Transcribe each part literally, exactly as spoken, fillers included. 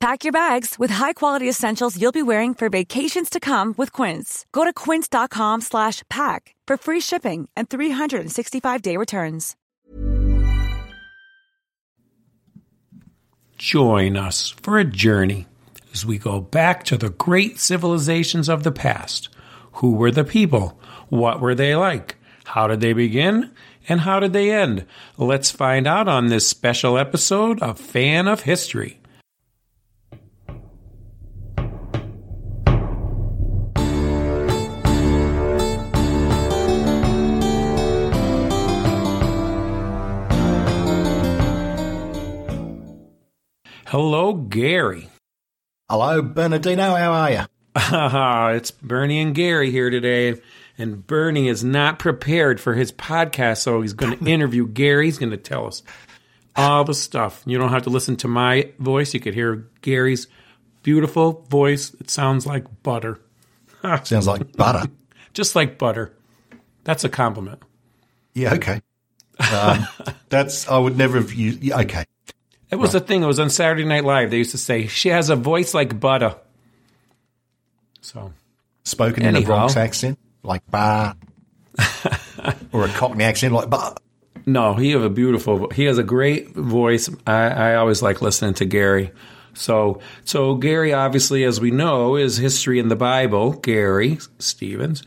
Pack your bags with high-quality essentials you'll be wearing for vacations to come with Quince. Go to quince dot com slash pack for free shipping and three hundred sixty-five day returns. Join us for a journey as we go back to the great civilizations of the past. Who were the people? What were they like? How did they begin? And how did they end? Let's find out on this special episode of Fan of History. Hello, Gary. Hello, Bernardino. How are you? Uh, it's Bernie and Gary here today, and Bernie is not prepared for his podcast, so he's going to interview Gary. He's going to tell us all the stuff. You don't have to listen to my voice. You could hear Gary's beautiful voice. It sounds like butter. Sounds like butter. Just like butter. That's a compliment. Yeah, okay. Um, that's, I would never have used, yeah, okay. It was right. A thing. It was on Saturday Night Live. They used to say, she has a voice like butter. So, spoken anyhow. In a Bronx accent, like bah. Or a Cockney accent, like bah. No, he has a beautiful, he has a great voice. I, I always like listening to Gary. So, so Gary, obviously, as we know, is history in the Bible, Gary Stevens.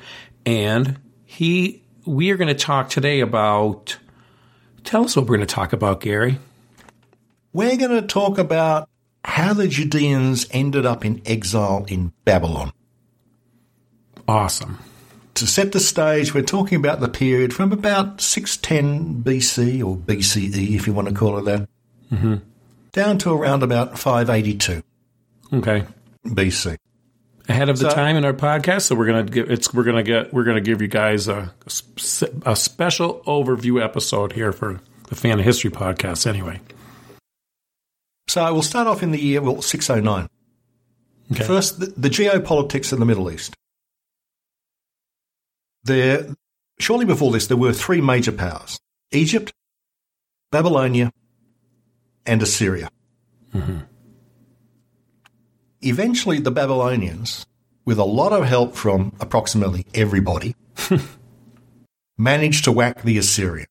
And he, we are going to talk today about, tell us what we're going to talk about, Gary. We're going to talk about how the Judeans ended up in exile in Babylon. Awesome. To set the stage, we're talking about the period from about six ten B C, or B C E if you want to call it that, mm-hmm. down to around about five eighty-two. Okay. B C. Ahead of so, the time in our podcast, so we're going to give it's we're going to get we're going to give you guys a, a special overview episode here for the Fan of History podcast. Anyway. So we'll start off in the year, well, six oh nine. Okay. First, the, the geopolitics of the Middle East. There, shortly before this, there were three major powers, Egypt, Babylonia, and Assyria. Mm-hmm. Eventually, the Babylonians, with a lot of help from approximately everybody, managed to whack the Assyrians.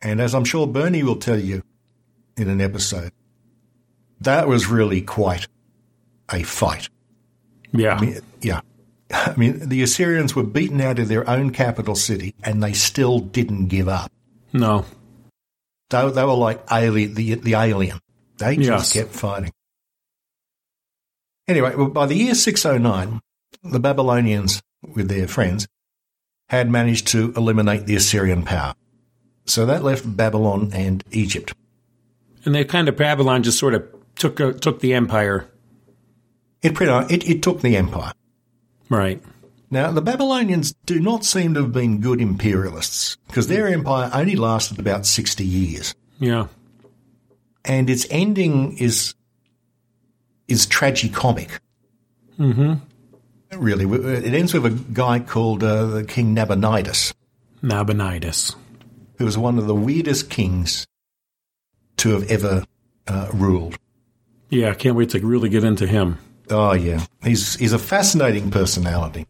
And as I'm sure Bernie will tell you in an episode, that was really quite a fight. Yeah. I mean, yeah. I mean, the Assyrians were beaten out of their own capital city, and they still didn't give up. No. They, they were like alien, the, the alien. They just yes. kept fighting. Anyway, well, by the year six oh nine, the Babylonians, with their friends, had managed to eliminate the Assyrian power. So that left Babylon and Egypt. And they kind of, Babylon just sort of, Took uh, took the empire. It, it it took the empire. Right. Now, the Babylonians do not seem to have been good imperialists because their empire only lasted about sixty years. Yeah. And its ending is is tragicomic. Mm-hmm. Really. It ends with a guy called uh, the King Nabonidus. Nabonidus. who was one of the weirdest kings to have ever uh, ruled. Yeah, I can't wait to really get into him. Oh, yeah. He's he's a fascinating personality.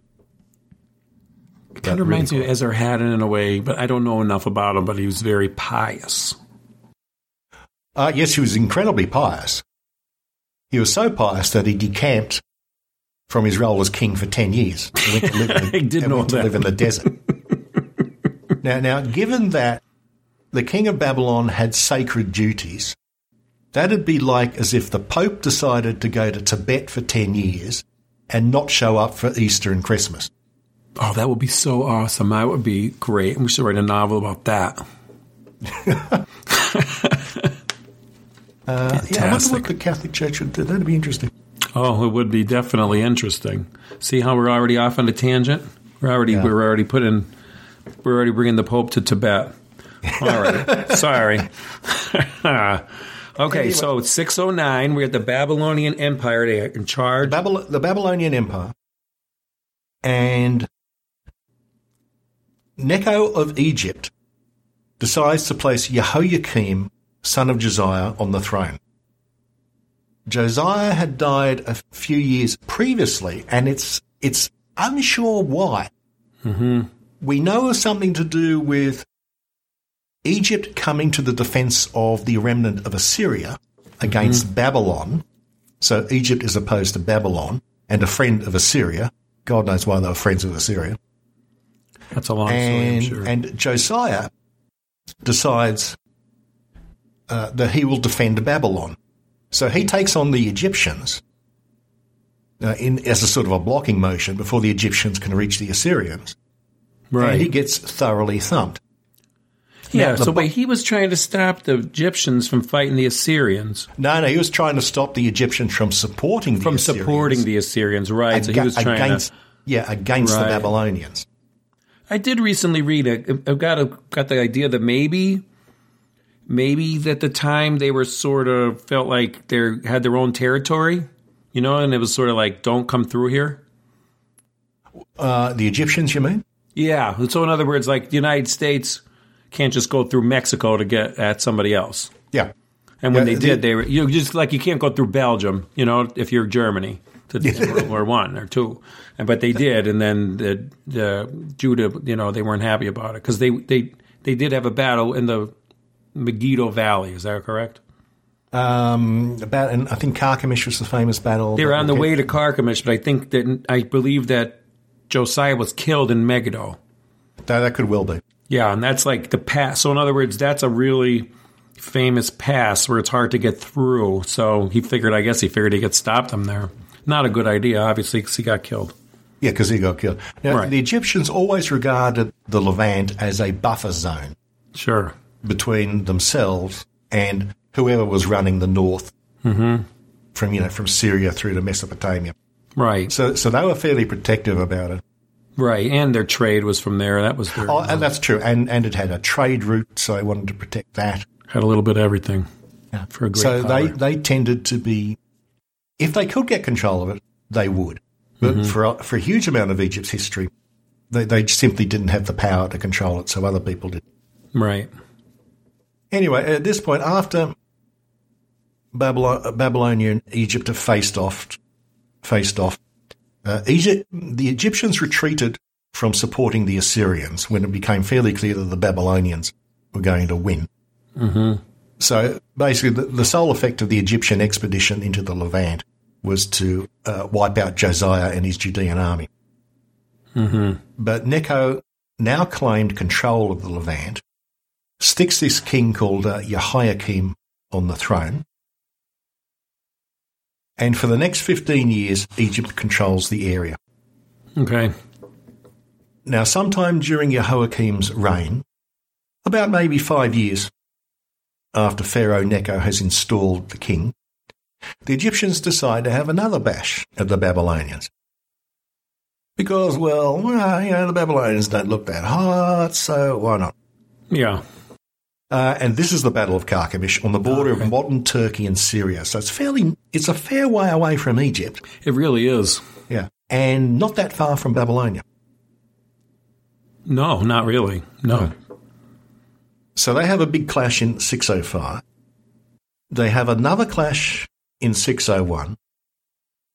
It kind of reminds me of Esarhaddon in a way, but I don't know enough about him, but he was very pious. Uh, yes, he was incredibly pious. He was so pious that he decamped from his role as king for ten years. He went to live in the, I did know went that. To live in the desert. Now, now, given that the king of Babylon had sacred duties, that'd be like as if the Pope decided to go to Tibet for ten years and not show up for Easter and Christmas. Oh, that would be so awesome. That would be great. We should write a novel about that. uh, yeah, I wonder what the Catholic Church would do. That'd be interesting. Oh, it would be definitely interesting. See how we're already off on a tangent? We're already yeah. we're already putting we're already bringing the Pope to Tibet. All right, sorry. Okay, anyway. So six oh nine. We're at the Babylonian Empire. They are in charge. The, Babylon, the Babylonian Empire. And Necho of Egypt decides to place Jehoiakim, son of Josiah, on the throne. Josiah had died a few years previously, and it's it's unsure why. Mm-hmm. We know of something to do with Egypt coming to the defense of the remnant of Assyria against mm-hmm. Babylon. So Egypt is opposed to Babylon and a friend of Assyria. God knows why they were friends with Assyria. That's a long and, story, I'm sure. And Josiah decides uh, that he will defend Babylon. So he takes on the Egyptians uh, in as a sort of a blocking motion before the Egyptians can reach the Assyrians. Right. And he gets thoroughly thumped. Yeah, now, so wait, he was trying to stop the Egyptians from fighting the Assyrians. No, no, he was trying to stop the Egyptians from supporting the from Assyrians. From supporting the Assyrians, right. Ag- so he was trying against, to... Yeah, against right. the Babylonians. I did recently read, a, I've got, a, got the idea that maybe, maybe at the time they were sort of felt like they had their own territory, you know, and it was sort of like, don't come through here. Uh, the Egyptians, you mean? Yeah, so in other words, like the United States... can't just go through Mexico to get at somebody else. Yeah. And when yeah, they did, the, they were you know, just like you can't go through Belgium, you know, if you're Germany to World War One or two. And but they did, and then the, the Judah, you know, they weren't happy about it because they, they they did have a battle in the Megiddo Valley. Is that correct? Um, about and I think Carchemish was the famous battle. They were on the way to Carchemish, but I think that I believe that Josiah was killed in Megiddo. That that could well be. Yeah, and that's like the pass. So in other words, that's a really famous pass where it's hard to get through. So he figured, I guess he figured he could stop them there. Not a good idea, obviously, because he got killed. Yeah, because he got killed. Now, right. The Egyptians always regarded the Levant as a buffer zone. Sure. Between themselves and whoever was running the north mm-hmm. from, you know, from Syria through to Mesopotamia. Right. So, so they were fairly protective about it. Right, and their trade was from there. That was their, oh, and that's true, and and it had a trade route, so they wanted to protect that. Had a little bit of everything. Yeah. For a great so power. they they tended to be, if they could get control of it, they would. But mm-hmm. for a, for a huge amount of Egypt's history, they they simply didn't have the power to control it, so other people did. Right. Anyway, at this point, after Babylon, Babylonia and Egypt have faced off, faced off. Uh, Egypt, the Egyptians retreated from supporting the Assyrians when it became fairly clear that the Babylonians were going to win. Mm-hmm. So basically the, the sole effect of the Egyptian expedition into the Levant was to uh, wipe out Josiah and his Judean army. Mm-hmm. But Necho now claimed control of the Levant, sticks this king called uh, Jehoiakim on the throne. And for the next fifteen years, Egypt controls the area. Okay. Now, sometime during Jehoiakim's reign, about maybe five years after Pharaoh Necho has installed the king, the Egyptians decide to have another bash at the Babylonians. Because, well, well you know, the Babylonians don't look that hot, so why not? Yeah. Uh, and this is the Battle of Carchemish on the border oh, okay. of modern Turkey and Syria. So it's fairly, it's a fair way away from Egypt. It really is. Yeah. And not that far from Babylonia. No, not really. No. So they have a big clash in six oh five. They have another clash in six oh one.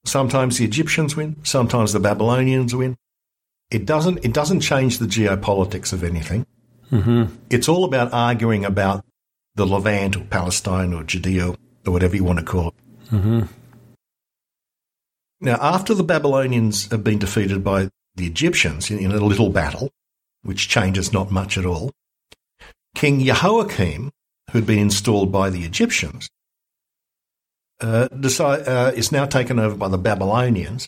Sometimes the Egyptians win, sometimes the Babylonians win. It doesn't it doesn't change the geopolitics of anything. Mm-hmm. It's all about arguing about the Levant or Palestine or Judea or whatever you want to call it. Mm-hmm. Now, after the Babylonians have been defeated by the Egyptians in, in a little battle, which changes not much at all, King Jehoiakim, who'd been installed by the Egyptians, uh, decide, uh, is now taken over by the Babylonians.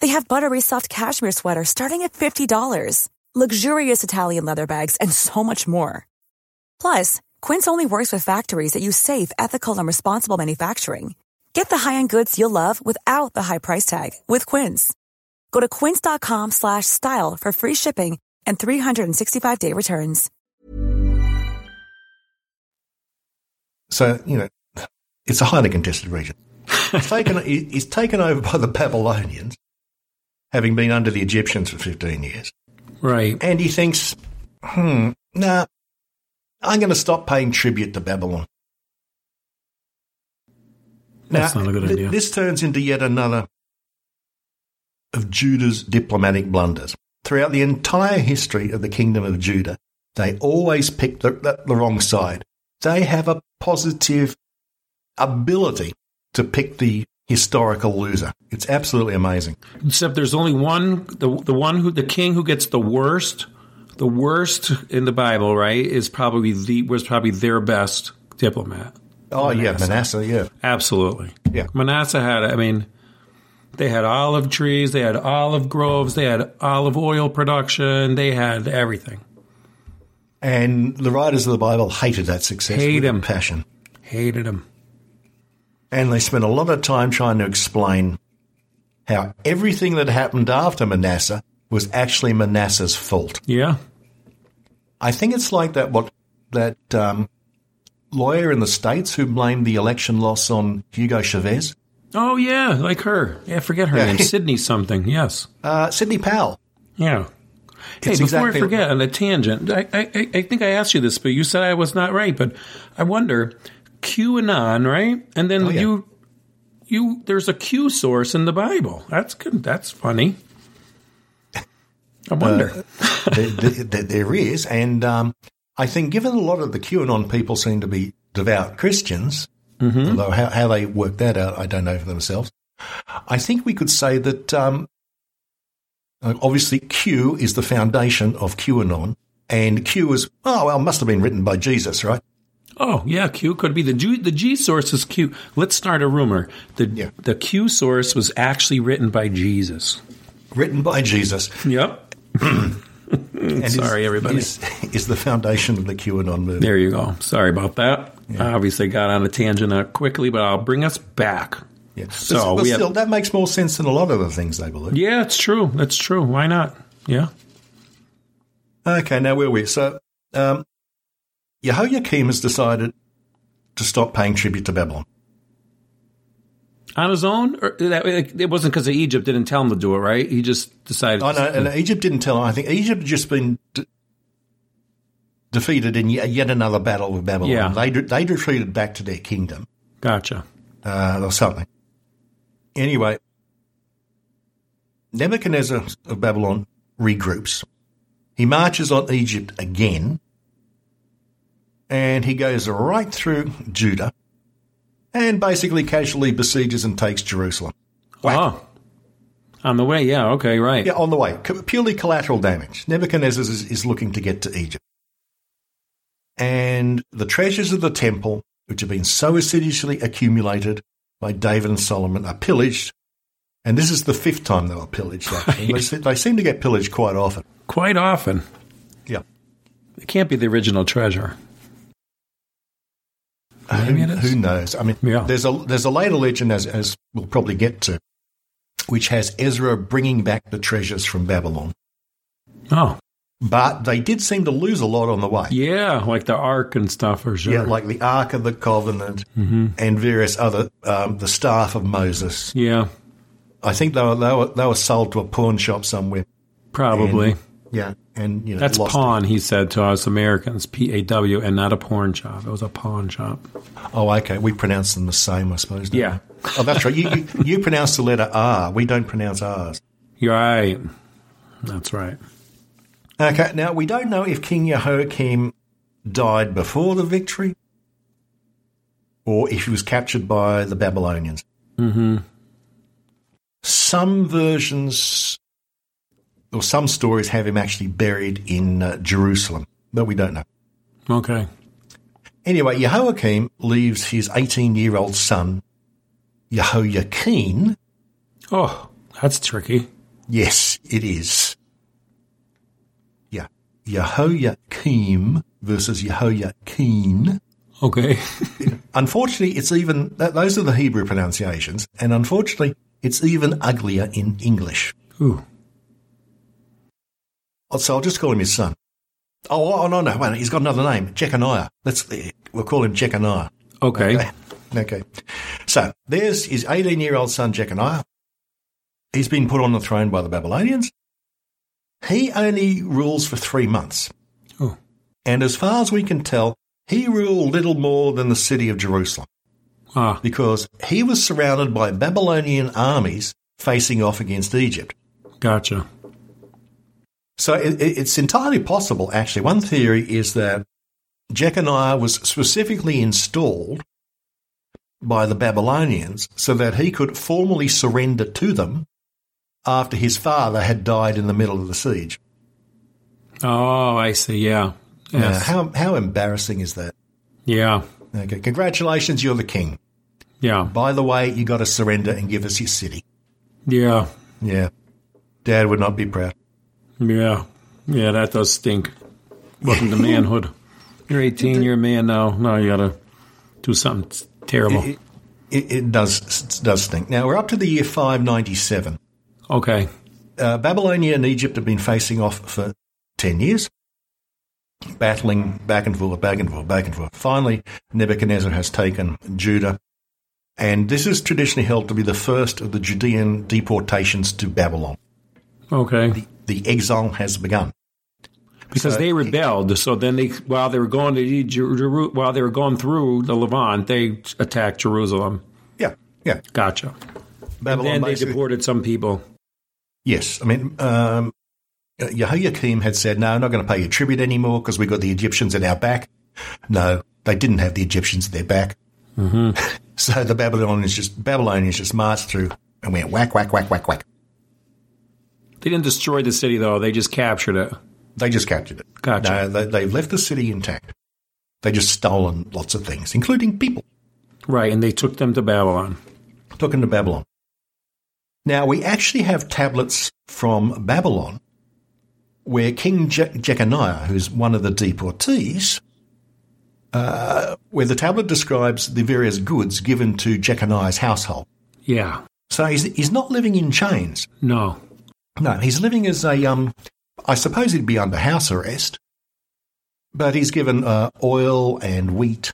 They have buttery soft cashmere sweaters starting at fifty dollars, luxurious Italian leather bags, and so much more. Plus, Quince only works with factories that use safe, ethical, and responsible manufacturing. Get the high-end goods you'll love without the high price tag with Quince. Go to quince dot com slash style for free shipping and three hundred sixty-five day returns. So, you know, it's a highly contested region. It's taken, it's taken over by the Babylonians, having been under the Egyptians for fifteen years. Right. And he thinks, hmm, nah, I'm going to stop paying tribute to Babylon. That's now, not a good th- idea. This turns into yet another of Judah's diplomatic blunders. Throughout the entire history of the Kingdom of Judah, they always pick the, the, the wrong side. They have a positive ability to pick the historical loser. It's absolutely amazing. Except there's only one, the the one who, the king who gets the worst, the worst in the Bible, right, is probably the, was probably their best diplomat. Oh, Manasseh. yeah, Manasseh, yeah. Absolutely. Yeah. Manasseh had, I mean, they had olive trees, they had olive groves, they had olive oil production, they had everything. And the writers of the Bible hated that success. Hated him. Passion. Hated him. And they spent a lot of time trying to explain how everything that happened after Manasseh was actually Manasseh's fault. Yeah. I think it's like that what that um, lawyer in the States who blamed the election loss on Hugo Chavez. Oh, yeah, like her. Yeah, forget her yeah. name. Sydney something, yes. Uh, Sydney Powell. Yeah. Hey, it's before exactly I forget, on a tangent, I, I, I think I asked you this, but you said I was not right, but I wonder... QAnon, right? And then oh, yeah. you, you. There's a Q source in the Bible. That's good. That's funny. I wonder. Uh, there, there, there is, and um, I think given a lot of the QAnon people seem to be devout Christians, mm-hmm. although how, how they work that out, I don't know for themselves. I think we could say that um, obviously Q is the foundation of QAnon, and Q is oh well, must have been written by Jesus, right? Oh, yeah, Q could be. The G, the G source is Q. Let's start a rumor. The yeah. the Q source was actually written by Jesus. Written by Jesus. Yep. and Sorry, is, everybody. Is, is the foundation of the QAnon movement. There you go. Sorry about that. Yeah. I obviously got on a tangent out quickly, but I'll bring us back. Yeah. So but, but we still, have, that makes more sense than a lot of the things they believe. Yeah, it's true. That's true. Why not? Yeah. Okay, now where are we? So... Um, Jehoiakim has decided to stop paying tribute to Babylon. On his own? Or that, it wasn't because Egypt didn't tell him to do it, right? He just decided. I know, and Egypt didn't tell him. I think Egypt had just been de- defeated in yet another battle with Babylon. Yeah. They they retreated back to their kingdom. Gotcha. Uh, or something. Anyway, Nebuchadnezzar of Babylon regroups. He marches on Egypt again. and he goes right through Judah and basically casually besieges and takes Jerusalem. Whack. Oh, on the way, yeah, okay, right. Yeah, on the way. Purely collateral damage. Nebuchadnezzar is, is looking to get to Egypt. And the treasures of the temple, which have been so assiduously accumulated by David and Solomon, are pillaged. And this is the fifth time they were pillaged, actually. Right. They, they seem to get pillaged quite often. Quite often. Yeah. It can't be the original treasure. Maybe who, it is. Who knows? I mean, yeah. there's a there's a later legend, as, as we'll probably get to, which has Ezra bringing back the treasures from Babylon. Oh. But they did seem to lose a lot on the way. Yeah, like the Ark and stuff, for sure. Yeah, like the Ark of the Covenant mm-hmm. and various other, um, the Staff of Moses. Yeah. I think they were, they were they were sold to a pawn shop somewhere. Probably. And, yeah, and you know that's pawn. It. He said to us Americans, P A W, and not a porn shop. It was a pawn shop. Oh, okay. We pronounce them the same, I suppose. Don't yeah. We? Oh, that's right. You, you you pronounce the letter R. We don't pronounce R's. You're right. That's right. Okay. Now we don't know if King Jehoiakim died before the victory, or if he was captured by the Babylonians. Mm-hmm. Some versions or some stories have him actually buried in uh, Jerusalem, but we don't know. Okay. Anyway, Jehoiakim leaves his eighteen-year-old son, Jehoiakim. Oh, that's tricky. Yes, it is. Yeah. Jehoiakim versus Jehoiakim. Okay. Unfortunately, it's even – those are the Hebrew pronunciations, and unfortunately – it's even uglier in English. Ooh. So I'll just call him his son. Oh, oh no, no, wait, he's got another name, Jeconiah. Let's, we'll call him Jeconiah. Okay. Okay. Okay. So there's his eighteen-year-old son, Jeconiah. He's been put on the throne by the Babylonians. He only rules for three months. Oh. And as far as we can tell, he ruled little more than the city of Jerusalem. Ah. Because he was surrounded by Babylonian armies facing off against Egypt. Gotcha. So it, it's entirely possible, actually. One theory is that Jeconiah was specifically installed by the Babylonians so that he could formally surrender to them after his father had died in the middle of the siege. Oh, I see, yeah. Yes. Now, how, how embarrassing is that? Yeah. Okay, congratulations, you're the king. Yeah. By the way, you got to surrender and give us your city. Yeah. Yeah. Dad would not be proud. Yeah. Yeah, that does stink. Welcome to manhood. You're eighteen, you're a man now. Now you got to do something terrible. It, it, it does it does stink. Now, we're up to the year five ninety-seven. Okay. Uh, Babylonia and Egypt have been facing off for ten years. Battling back and forth, back and forth, back and forth. Finally, Nebuchadnezzar has taken Judah, and this is traditionally held to be the first of the Judean deportations to Babylon. Okay. The, the exile has begun. Because so, they rebelled, so then they, while they were going to Jeru- while they were going through the Levant, they attacked Jerusalem. Yeah, yeah. Gotcha. Babylon, and then they deported some people. Yes, I mean... Um, Jehoiakim had said, no, I'm not going to pay you tribute anymore because we've got the Egyptians at our back. No, they didn't have the Egyptians at their back. Mm-hmm. So the Babylonians just Babylonians just marched through and went whack, whack, whack, whack, whack. They didn't destroy the city, though. They just captured it. They just captured it. Gotcha. No, they, they've left the city intact. They just stolen lots of things, including people. Right, and they took them to Babylon. Took them to Babylon. Now, we actually have tablets from Babylon where King Je- Jeconiah, who's one of the deportees, uh, where the tablet describes the various goods given to Jeconiah's household. Yeah. So he's he's not living in chains. No. No, he's living as a, um, I suppose he'd be under house arrest, but he's given uh, oil and wheat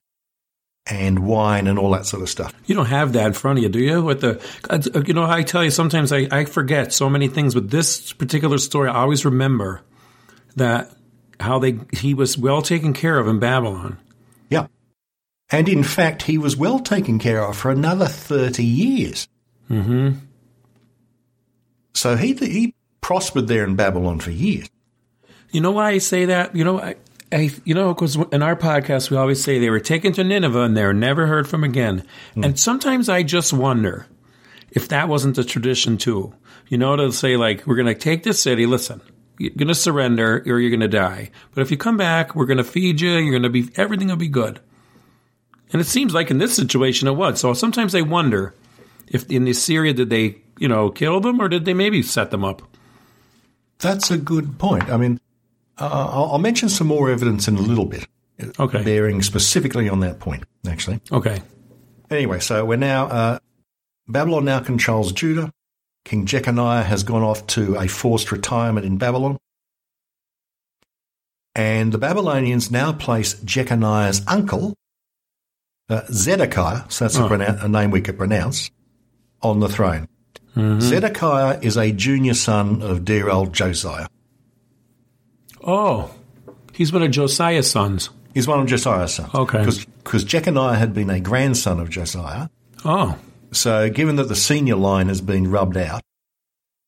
and wine and all that sort of stuff. You don't have that in front of you, do you? With the, you know, I tell you, sometimes I, I forget so many things. With this particular story, I always remember that how they he was well taken care of in Babylon. Yeah. And in fact, he was well taken care of for another thirty years. Mm-hmm. So he, he prospered there in Babylon for years. You know why I say that? You know, I, I, you know, because in our podcast, we always say they were taken to Nineveh and they were never heard from again. Mm. And sometimes I just wonder if that wasn't the tradition too. You know, to say like, we're going to take this city, listen, you're going to surrender or you're going to die. But if you come back, we're going to feed you, you're going to be, everything will be good. And it seems like in this situation it was. So sometimes I wonder if in Assyria, did they, you know, kill them or did they maybe set them up? That's a good point. I mean, uh, I'll, I'll mention some more evidence in a little bit. Okay. Bearing specifically on that point, actually. Okay. Anyway, so we're now, uh, Babylon now controls Judah. King Jeconiah has gone off to a forced retirement in Babylon. And the Babylonians now place Jeconiah's uncle, uh, Zedekiah, so that's oh. a, pronoun- a name we could pronounce, on the throne. Mm-hmm. Zedekiah is a junior son of dear old Josiah. Oh, he's one of Josiah's sons. He's one of Josiah's sons. Okay. Because Jeconiah had been a grandson of Josiah. Oh. So given that the senior line has been rubbed out,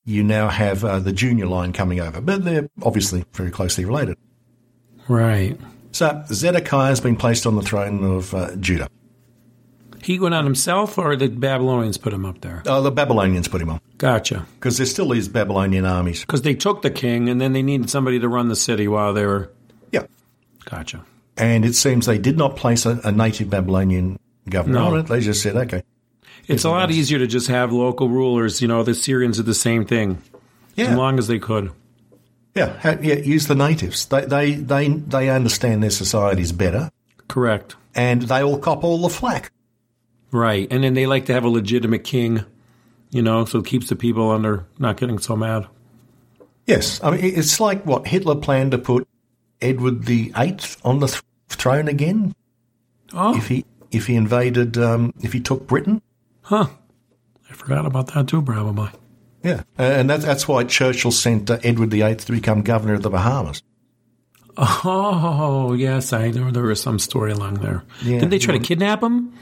you now have uh, the junior line coming over. But they're obviously very closely related. Right. So Zedekiah has been placed on the throne of uh, Judah. He went on himself, or did Babylonians put him up there? Oh, the Babylonians put him on. Gotcha. Because there still is Babylonian armies. Because they took the king, and then they needed somebody to run the city while they were... Yeah. Gotcha. And it seems they did not place a, a native Babylonian governor on it. They just said, okay. It's a lot easier to just have local rulers. You know, the Syrians did the same thing. Yeah. As long as they could. Yeah. Yeah. Use the natives. They, they, they, they understand their societies better. Correct. And they all cop all the flack. Right, and then they like to have a legitimate king, you know, so it keeps the people under not getting so mad. Yes, I mean, it's like what Hitler planned to put Edward the eighth on the th- throne again. Oh, if he if he invaded, um, if he took Britain. Huh, I forgot about that too, probably. Yeah, and that's that's why Churchill sent uh, Edward the eighth to become governor of the Bahamas. Oh yes, I know there was some story along there. Yeah, did they try yeah. to kidnap him?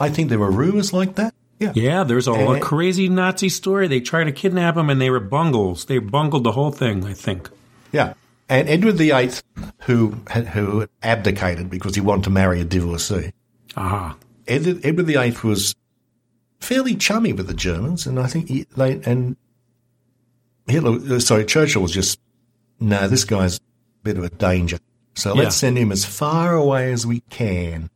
I think there were rumors like that. Yeah, yeah. There's a, and, a crazy Nazi story. They tried to kidnap him, and they were bungles. They bungled the whole thing, I think. Yeah, and Edward the eighth, who who abdicated because he wanted to marry a divorcee. Ah, uh-huh. Edward, Edward the eighth was fairly chummy with the Germans, and I think he, they and Hitler. Sorry, Churchill was just no. This guy's a bit of a danger, so let's yeah. send him as far away as we can.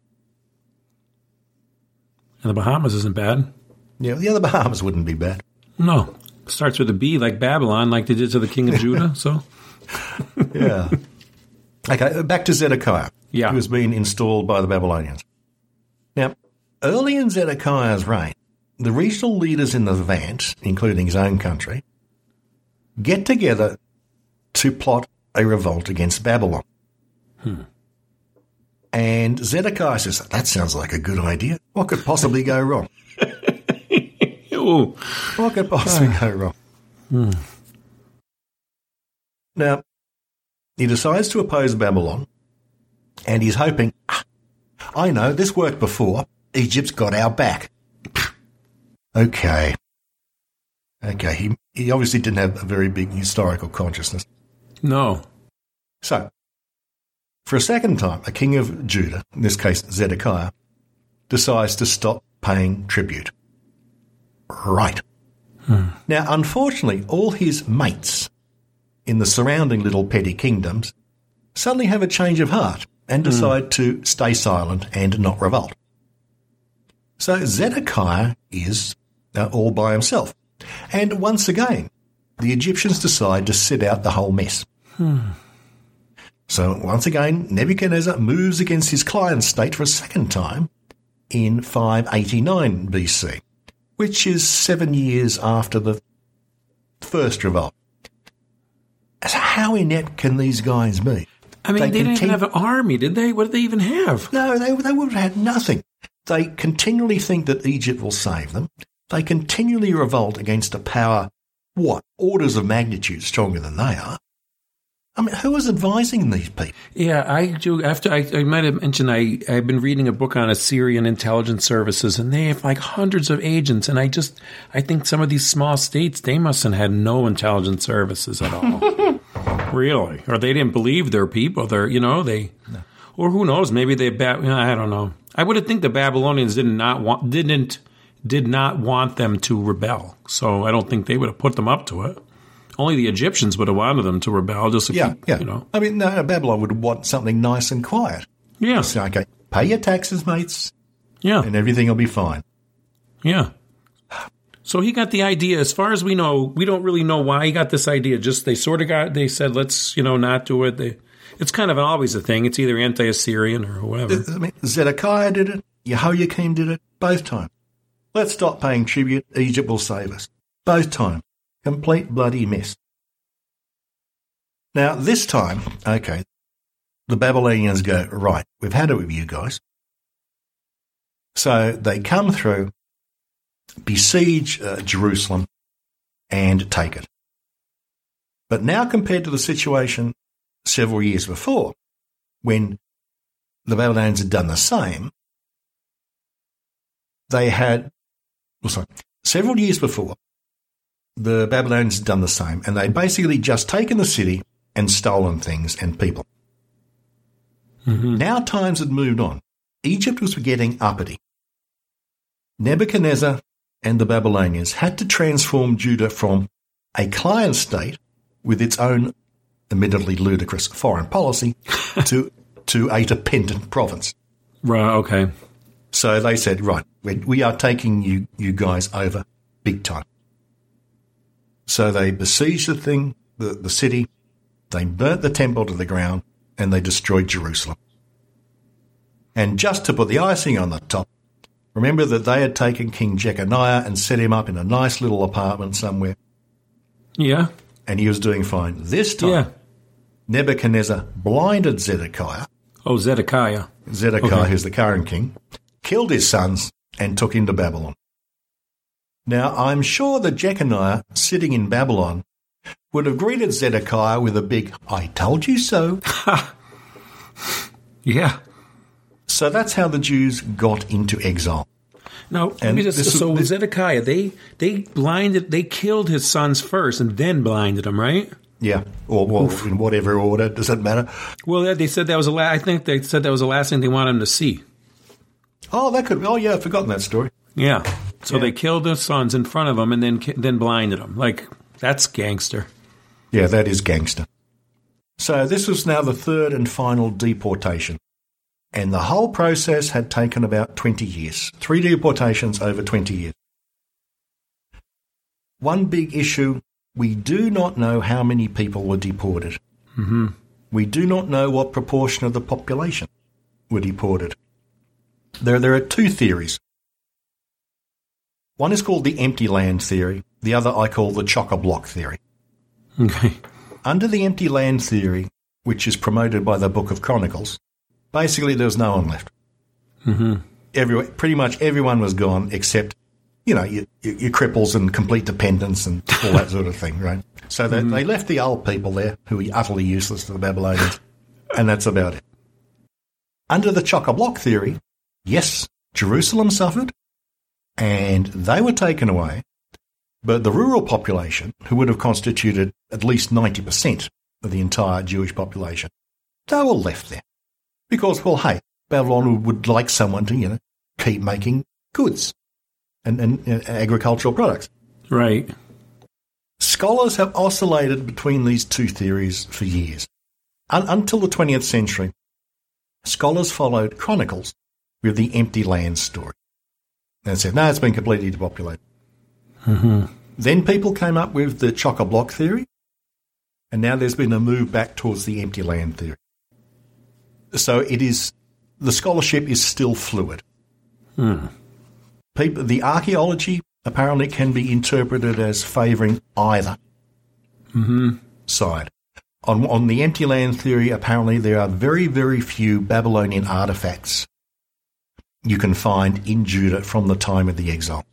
And the Bahamas isn't bad. Yeah, the other Bahamas wouldn't be bad. No. Starts with a B, like Babylon, like they did to the king of Judah, so. Yeah. Okay, back to Zedekiah. Yeah. He was being installed by the Babylonians. Now, early in Zedekiah's reign, the regional leaders in the Levant, including his own country, get together to plot a revolt against Babylon. Hmm. And Zedekiah says, that sounds like a good idea. What could possibly go wrong? What could possibly go wrong? Hmm. Now, he decides to oppose Babylon, and he's hoping, ah, I know, this worked before. Egypt's got our back. Okay. Okay, he, he obviously didn't have a very big historical consciousness. No. So... For a second time, a king of Judah, in this case Zedekiah, decides to stop paying tribute. Right. Hmm. Now, unfortunately, all his mates in the surrounding little petty kingdoms suddenly have a change of heart and decide hmm. to stay silent and not revolt. So Zedekiah is uh, all by himself. And once again, the Egyptians decide to sit out the whole mess. Hmm. So once again, Nebuchadnezzar moves against his client state for a second time in five eighty-nine B C, which is seven years after the first revolt. So how inept can these guys be? I mean, they, they didn't continu- even have an army, did they? What did they even have? No, they, they would have had nothing. They continually think that Egypt will save them. They continually revolt against a power, what, orders of magnitude stronger than they are. I mean, who was advising these people? Yeah, I do. After I, I might have mentioned, I, I've been reading a book on Assyrian intelligence services, and they have like hundreds of agents. And I just, I think some of these small states, they must have had no intelligence services at all. Really? Or they didn't believe their people. They're, you know, they... No. Or who knows? Maybe they... Ba- I don't know. I would think the Babylonians did not want didn't did not want them to rebel. So I don't think they would have put them up to it. Only the Egyptians would have wanted them to rebel. Just to yeah, keep, yeah. You know. I mean, no, Babylon would want something nice and quiet. Yeah. It's like, okay, pay your taxes, mates. Yeah. And everything will be fine. Yeah. So he got the idea. As far as we know, we don't really know why he got this idea. Just they sort of got, they said, let's, you know, not do it. They, it's kind of always a thing. It's either anti-Assyrian or whatever. I mean, Zedekiah did it. Jehoiakim did it. Both times. Let's stop paying tribute. Egypt will save us. Both times. Complete bloody mess. Now, this time, okay, the Babylonians go, right, we've had it with you guys. So they come through, besiege uh, Jerusalem, and take it. But now compared to the situation several years before, when the Babylonians had done the same, they had, well, sorry, several years before, the Babylonians had done the same, and they'd basically just taken the city and stolen things and people. Mm-hmm. Now times had moved on. Egypt was getting uppity. Nebuchadnezzar and the Babylonians had to transform Judah from a client state with its own admittedly ludicrous foreign policy to to a dependent province. Right, okay. So they said, right, we are taking you, you guys over big time. So they besieged the thing, the, the city, they burnt the temple to the ground, and they destroyed Jerusalem. And just to put the icing on the top, remember that they had taken King Jeconiah and set him up in a nice little apartment somewhere. Yeah. And he was doing fine. This time, yeah. Nebuchadnezzar blinded Zedekiah. Oh, Zedekiah. Zedekiah, okay. Who's the current king, killed his sons and took him to Babylon. Now, I'm sure that Jeconiah, sitting in Babylon, would have greeted Zedekiah with a big, I told you so. Yeah. So that's how the Jews got into exile. Now, and just, this, so this, Zedekiah, they they blinded, they killed his sons first and then blinded them, right? Yeah, or well, in whatever order, does it matter? Well, they said that was a la- I think they said that was the last thing they wanted him to see. Oh, that could. Oh, yeah, I've forgotten that story. Yeah, so yeah. They killed his sons in front of him and then then blinded him. Like that's gangster. Yeah, that is gangster. So this was now the third and final deportation. And the whole process had taken about twenty years. Three deportations over twenty years. One big issue, we do not know how many people were deported. Mm-hmm. We do not know what proportion of the population were deported. There, there are two theories. One is called the empty land theory. The other I call the chock-a-block theory. Okay. Under the empty land theory, which is promoted by the Book of Chronicles, basically, there was no one left. Mm-hmm. Every, pretty much everyone was gone except, you know, your, your cripples and complete dependents and all that sort of thing, right? So they, mm-hmm. they left the old people there who were utterly useless to the Babylonians, and that's about it. Under the chock-a-block theory, yes, Jerusalem suffered, and they were taken away, but the rural population, who would have constituted at least ninety percent of the entire Jewish population, they were left there. Because, well, hey, Babylon would like someone to, you know, keep making goods and, and, and agricultural products. Right. Scholars have oscillated between these two theories for years. Un- until the twentieth century, scholars followed Chronicles with the empty land story and said, no, it's been completely depopulated. Mm-hmm. Then people came up with the chock-a-block theory, and now there's been a move back towards the empty land theory. So it is, the scholarship is still fluid. Hmm. People, the archaeology apparently can be interpreted as favouring either mm-hmm. side. On, on the empty land theory, apparently there are very, very few Babylonian artefacts you can find in Judah from the time of the exile,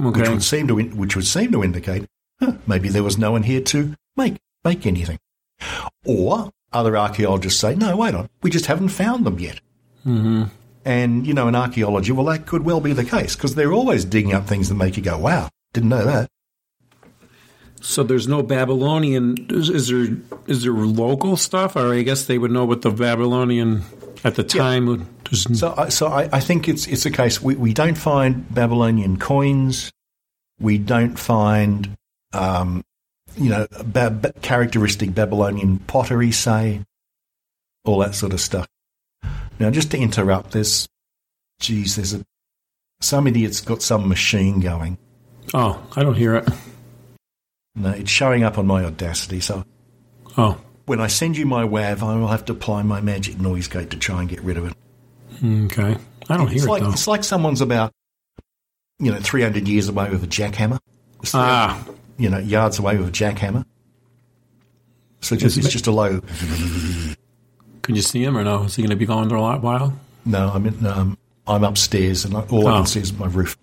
okay. which would seem to which would seem to indicate huh, maybe there was no one here to make make anything, or. Other archaeologists say, no, wait on, we just haven't found them yet. Mm-hmm. And, you know, in archaeology, well, that could well be the case because they're always digging up things that make you go, wow, didn't know that. So there's no Babylonian. Is there is there local stuff? Or I guess they would know what the Babylonian at the time. Yeah. Would. So I, so I, I think it's it's a case. We, we don't find Babylonian coins. We don't find, um, you know, ba- ba- characteristic Babylonian pottery, say, all that sort of stuff. Now, just to interrupt this, geez, there's a some idiot's got some machine going. Oh, I don't hear it. No, it's showing up on my Audacity. So, oh, when I send you my W A V, I will have to apply my magic noise gate to try and get rid of it. Okay, I don't it's hear like, it though. It's like someone's about, you know, three hundred years away with a jackhammer. Ah, you know, yards away with a jackhammer. So just, it's, it's just a low. Can you see him or no? Is he going to be going there a lot while? No, I mean, um, I'm upstairs and all oh. I can see is my roof.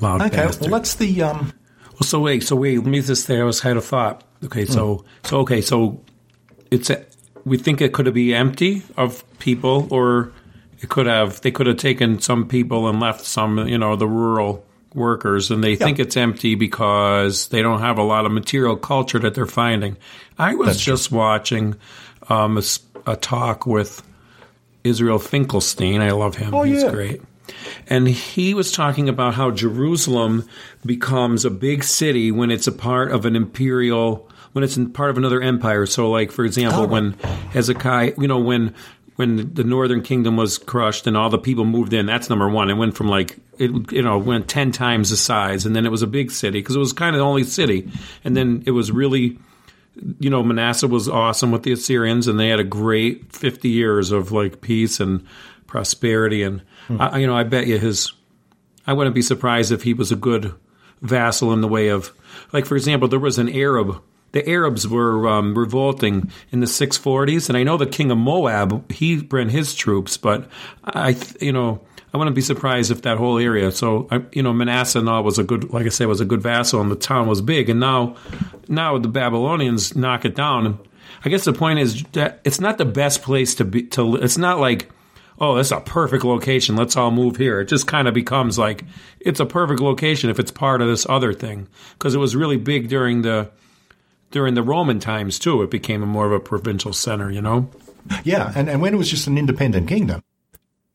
Loud okay, bastard. Well, that's the. Um... Well, so wait, so wait. Let me just say I was had a thought. Okay, so mm. so okay, so it's a, we think it could be empty of people, or it could have they could have taken some people and left some, you know, the rural workers, and they yeah. think it's empty because they don't have a lot of material culture that they're finding. I was that's just true. watching um, a, a talk with Israel Finkelstein. I love him. Oh, He's yeah. great. And he was talking about how Jerusalem becomes a big city when it's a part of an imperial, when it's in part of another empire. So, like, for example, oh. when Hezekiah, you know, when when the northern kingdom was crushed and all the people moved in, that's number one. It went from, like, it, you know, went ten times the size. And then it was a big city because it was kind of the only city. And then it was really, you know, Manasseh was awesome with the Assyrians, and they had a great fifty years of, like, peace and prosperity. And hmm. I, you know, I bet you his. I wouldn't be surprised if he was a good vassal in the way of, like, for example, there was an Arab. The Arabs were um, revolting in the six forties, and I know the king of Moab, he brought his troops, but I, you know, I wouldn't be surprised if that whole area. So, I, you know, Manasseh and all was a good, like I say, was a good vassal, and the town was big, and now, now the Babylonians knock it down. I guess the point is that it's not the best place to be. To it's not like. Oh, that's a perfect location. Let's all move here. It just kind of becomes like it's a perfect location if it's part of this other thing, because it was really big during the during the Roman times too. It became a more of a provincial center, you know. Yeah, and, and when it was just an independent kingdom,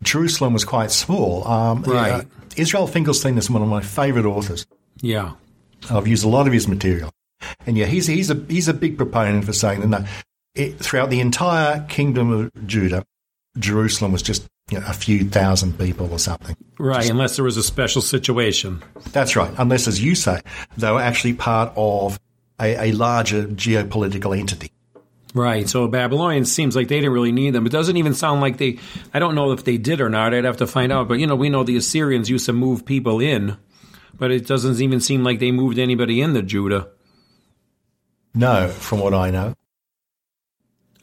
Jerusalem was quite small. Um, right. Uh, Israel Finkelstein is one of my favorite authors. Yeah, I've used a lot of his material, and yeah, he's he's a he's a big proponent for saying that no, it, throughout the entire kingdom of Judah, Jerusalem was just, you know, a few thousand people or something. Right, just, unless there was a special situation. That's right, unless, as you say, they were actually part of a, a larger geopolitical entity. Right, so Babylonians seems like they didn't really need them. It doesn't even sound like they – I don't know if they did or not. I'd have to find out. But, you know, we know the Assyrians used to move people in, but it doesn't even seem like they moved anybody into Judah. No, from what I know.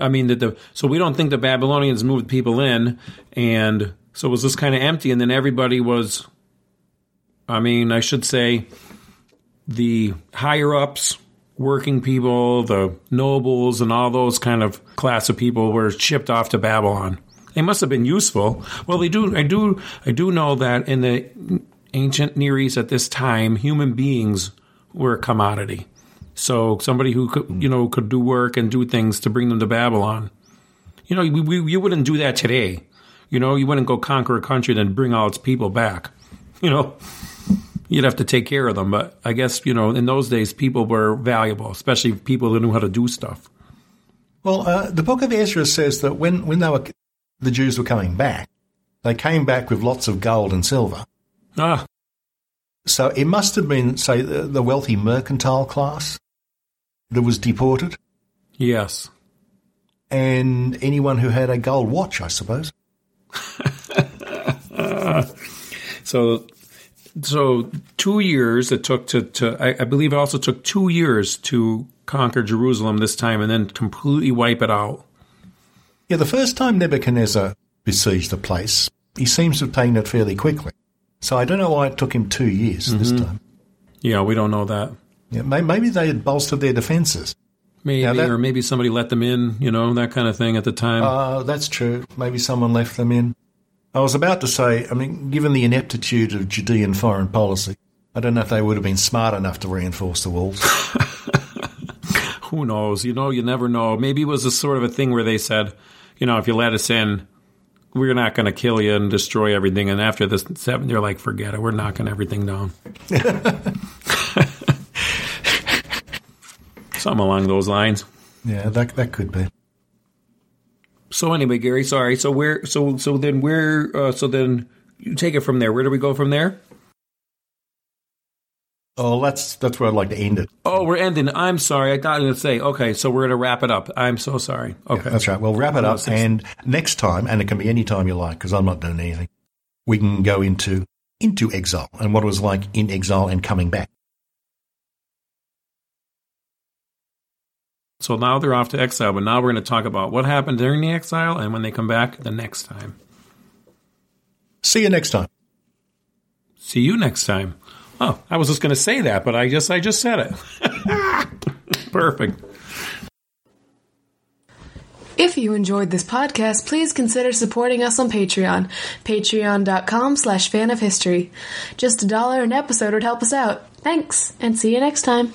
I mean, that the so we don't think the Babylonians moved people in, and so it was just kind of empty, and then everybody was, I mean, I should say, the higher-ups, working people, the nobles, and all those kind of class of people were shipped off to Babylon. They must have been useful. Well, they do. I do. I do know that in the ancient Near East at this time, human beings were a commodity. So somebody who could, you know, could do work and do things to bring them to Babylon. You know, we, we, you wouldn't do that today. You know, you wouldn't go conquer a country and then bring all its people back. You know, you'd have to take care of them. But I guess, you know, in those days, people were valuable, especially people who knew how to do stuff. Well, uh, the book of Ezra says that when, when they were, the Jews were coming back, they came back with lots of gold and silver. Ah. So it must have been, say, the, the wealthy mercantile class that was deported? Yes. And anyone who had a gold watch, I suppose. so so two years it took to, to I, I believe it also took two years to conquer Jerusalem this time and then completely wipe it out. Yeah, the first time Nebuchadnezzar besieged the place, he seems to have taken it fairly quickly. So I don't know why it took him two years mm-hmm. this time. Yeah, we don't know that. Yeah, maybe they had bolstered their defences. Maybe, that, or maybe somebody let them in, you know, that kind of thing at the time. Oh, uh, that's true. Maybe someone left them in. I was about to say, I mean, given the ineptitude of Judean foreign policy, I don't know if they would have been smart enough to reinforce the walls. Who knows? You know, you never know. Maybe it was a sort of a thing where they said, you know, if you let us in, we're not going to kill you and destroy everything. And after this seventh, you're like, forget it. We're knocking everything down. Something along those lines. Yeah, that that could be. So anyway, Gary, sorry. So where? So so then where? Uh, so then you take it from there. Where do we go from there? Oh, that's that's where I'd like to end it. Oh, we're ending. I'm sorry. I thought I was going to say, okay, so we're going to wrap it up. I'm so sorry. Okay. Yeah, that's right. We'll wrap it up, and next time, and it can be any time you like, because I'm not doing anything, we can go into into exile and what it was like in exile and coming back. So now they're off to exile, but now we're going to talk about what happened during the exile and when they come back the next time. See you next time. See you next time. Oh, I was just going to say that, but I guess I just said it. Perfect. If you enjoyed this podcast, please consider supporting us on Patreon, patreon.com slash fan of history. Just a dollar an episode would help us out. Thanks, and see you next time.